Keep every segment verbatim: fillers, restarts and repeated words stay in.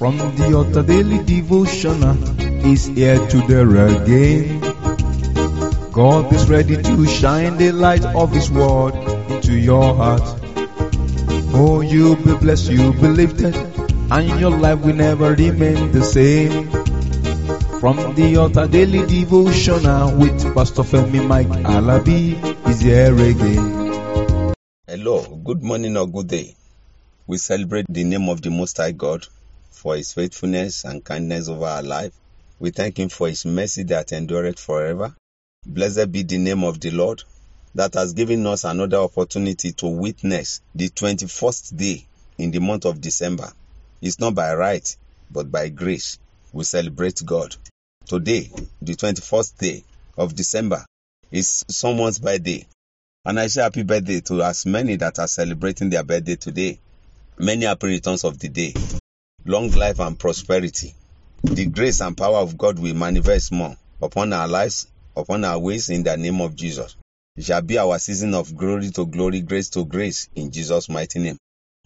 From the Altar Daily Devotional is here to there again. God is ready to shine the light of His Word into your heart. Oh, you'll be blessed, you'll be lifted, and your life will never remain the same. From the Altar Daily Devotional with Pastor Femi Michael Abi is here again. Hello, good morning or good day. We celebrate the name of the Most High God for His faithfulness and kindness over our life. We thank Him for His mercy that endureth forever. Blessed be the name of the Lord that has given us another opportunity to witness the twenty-first day in the month of December. It's not by right, but by grace. We celebrate God. Today, the twenty-first day of December, is someone's birthday. And I say happy birthday to as many that are celebrating their birthday today. Many happy returns of the day. Long life and prosperity. The grace and power of God will manifest more upon our lives, upon our ways, in the name of Jesus. It shall be our season of glory to glory, grace to grace, in Jesus' mighty name.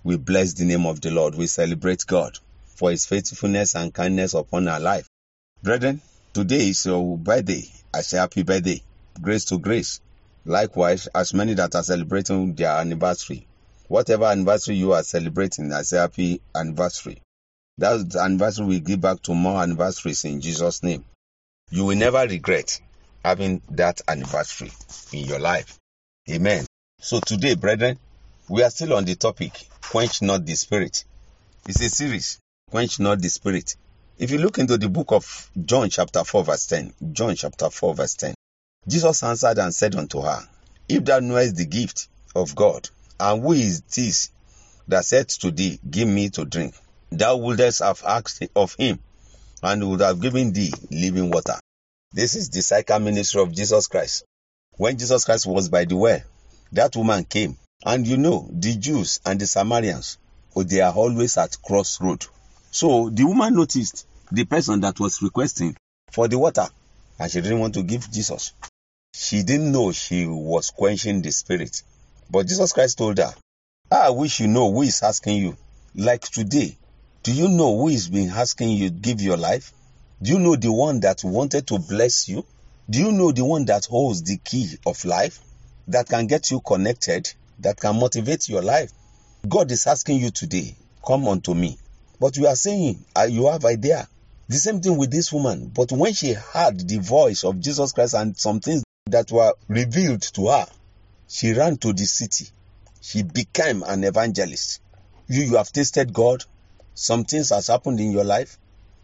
We bless the name of the Lord. We celebrate God for His faithfulness and kindness upon our life. Brethren, today is your birthday. I say happy birthday. Grace to grace. Likewise, as many that are celebrating their anniversary, whatever anniversary you are celebrating, I say happy anniversary. That anniversary will give back to more anniversaries in Jesus' name. You will never regret having that anniversary in your life. Amen. So today, brethren, we are still on the topic, quench not the spirit. It's a series, quench not the spirit. If you look into the book of John chapter four verse ten, John chapter four verse ten, Jesus answered and said unto her, if thou knowest the gift of God, and who is this that said to thee, give me to drink? Thou wouldest have asked of him, and would have given thee living water. This is the cycle ministry of Jesus Christ. When Jesus Christ was by the well, that woman came. And you know, the Jews and the Samaritans, oh, they are always at crossroad. So the woman noticed the person that was requesting for the water, and she didn't want to give Jesus. She didn't know she was quenching the spirit. But Jesus Christ told her, I wish you know who is asking you. Like today, do you know who has been asking you to give your life? Do you know the one that wanted to bless you? Do you know the one that holds the key of life, that can get you connected, that can motivate your life? God is asking you today, come unto me. But you are saying, you have idea. The same thing with this woman. But when she heard the voice of Jesus Christ and some things that were revealed to her, she ran to the city. She became an evangelist. You, you have tasted God. Some things has happened in your life.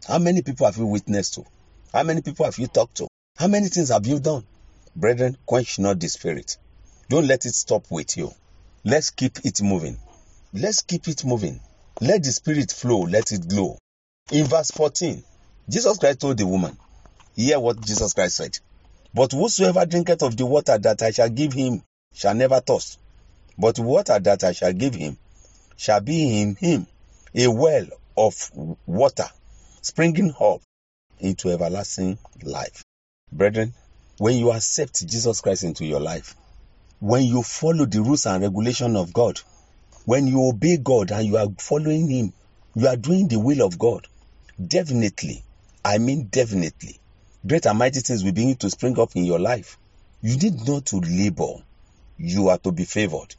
How many people have you witnessed to? How many people have you talked to? How many things have you done? Brethren, quench not the spirit. Don't let it stop with you. Let's keep it moving. Let's keep it moving. Let the spirit flow. Let it glow. In verse fourteen, Jesus Christ told the woman, hear what Jesus Christ said. But whosoever drinketh of the water that I shall give him shall never thirst. But water that I shall give him shall be in him a well of water, springing up into everlasting life. Brethren, when you accept Jesus Christ into your life, when you follow the rules and regulation of God, when you obey God and you are following Him, you are doing the will of God. Definitely, I mean definitely, great and mighty things will begin to spring up in your life. You need not to labor. You are to be favored.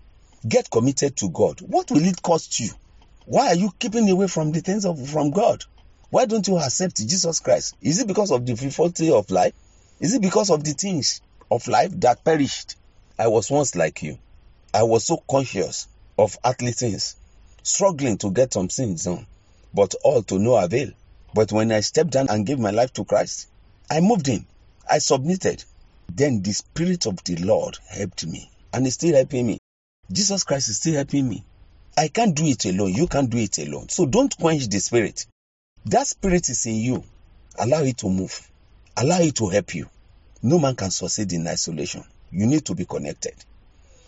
Get committed to God. What will it cost you? Why are you keeping away from the things of from God? Why don't you accept Jesus Christ? Is it because of the frivolity of life? Is it because of the things of life that perished? I was once like you. I was so conscious of earthly things, struggling to get some things done, but all to no avail. But when I stepped down and gave my life to Christ, I moved in. I submitted. Then the Spirit of the Lord helped me, and is still helping me. Jesus Christ is still helping me. I can't do it alone. You can't do it alone. So don't quench the spirit. That spirit is in you. Allow it to move. Allow it to help you. No man can succeed in isolation. You need to be connected.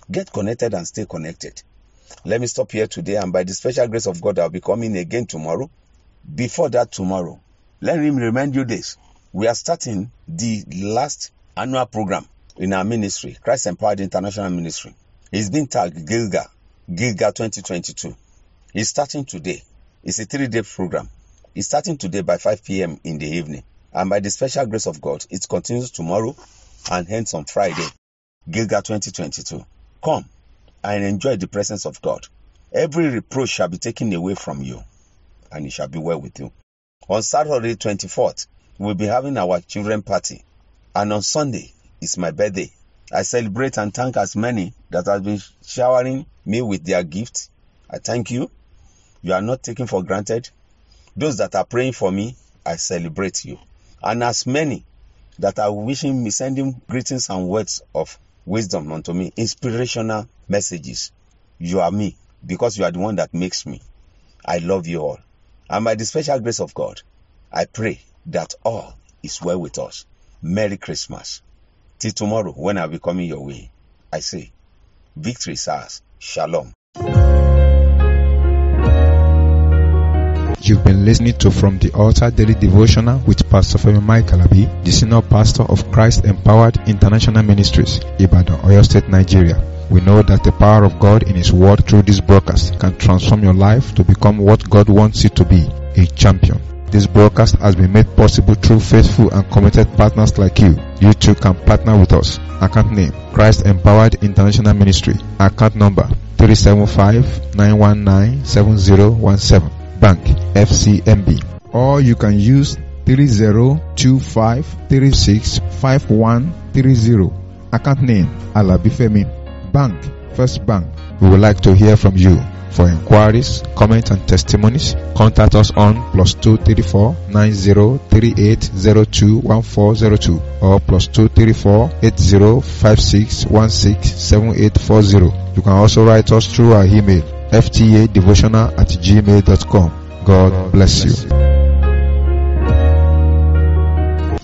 Get connected and stay connected. Let me stop here today, and by the special grace of God, I'll be coming again tomorrow. Before that tomorrow, let me remind you this. We are starting the last annual program in our ministry, Christ Empowered International Ministry. It's been tagged Gilgal. Gilgal twenty twenty-two. It's starting today. It's a three-day program. It's starting today by five p.m. in the evening. And by the special grace of God, it continues tomorrow and ends on Friday, Gilgal twenty twenty-two. Come and enjoy the presence of God. Every reproach shall be taken away from you, and it shall be well with you. On Saturday twenty-fourth, we'll be having our children party. And on Sunday, it's my birthday. I celebrate and thank as many that have been showering me with their gifts. I thank you. You are not taken for granted. Those that are praying for me, I celebrate you. And as many that are wishing me, sending greetings and words of wisdom unto me, inspirational messages. You are me, because you are the one that makes me. I love you all. And by the special grace of God, I pray that all is well with us. Merry Christmas. Till tomorrow, when I'll be coming your way, I say, victory is ours. Shalom. You've been listening to From the Altar Daily Devotional with Pastor Femi Michael Abi, the Senior Pastor of Christ Empowered International Ministries, Ibadan, Oyo State, Nigeria. We know that the power of God in His Word through this broadcast can transform your life to become what God wants you to be, a champion. This broadcast has been made possible through faithful and committed partners like you. You too can partner with us. Account name, Christ Empowered International Ministry. Account number, three seven five, nine one nine, seven zero one seven. Bank F C M B, or you can use three zero two five three six five one three zero. Account name Alabi Femi, Bank First Bank. We would like to hear from you. For inquiries, comments, and testimonies, contact us on plus two three four nine zero three eight zero two one four zero two or plus two three four eight zero five six one six seven eight four zero. You can also write us through our email. F T A devotional at gmail dot com. God bless you.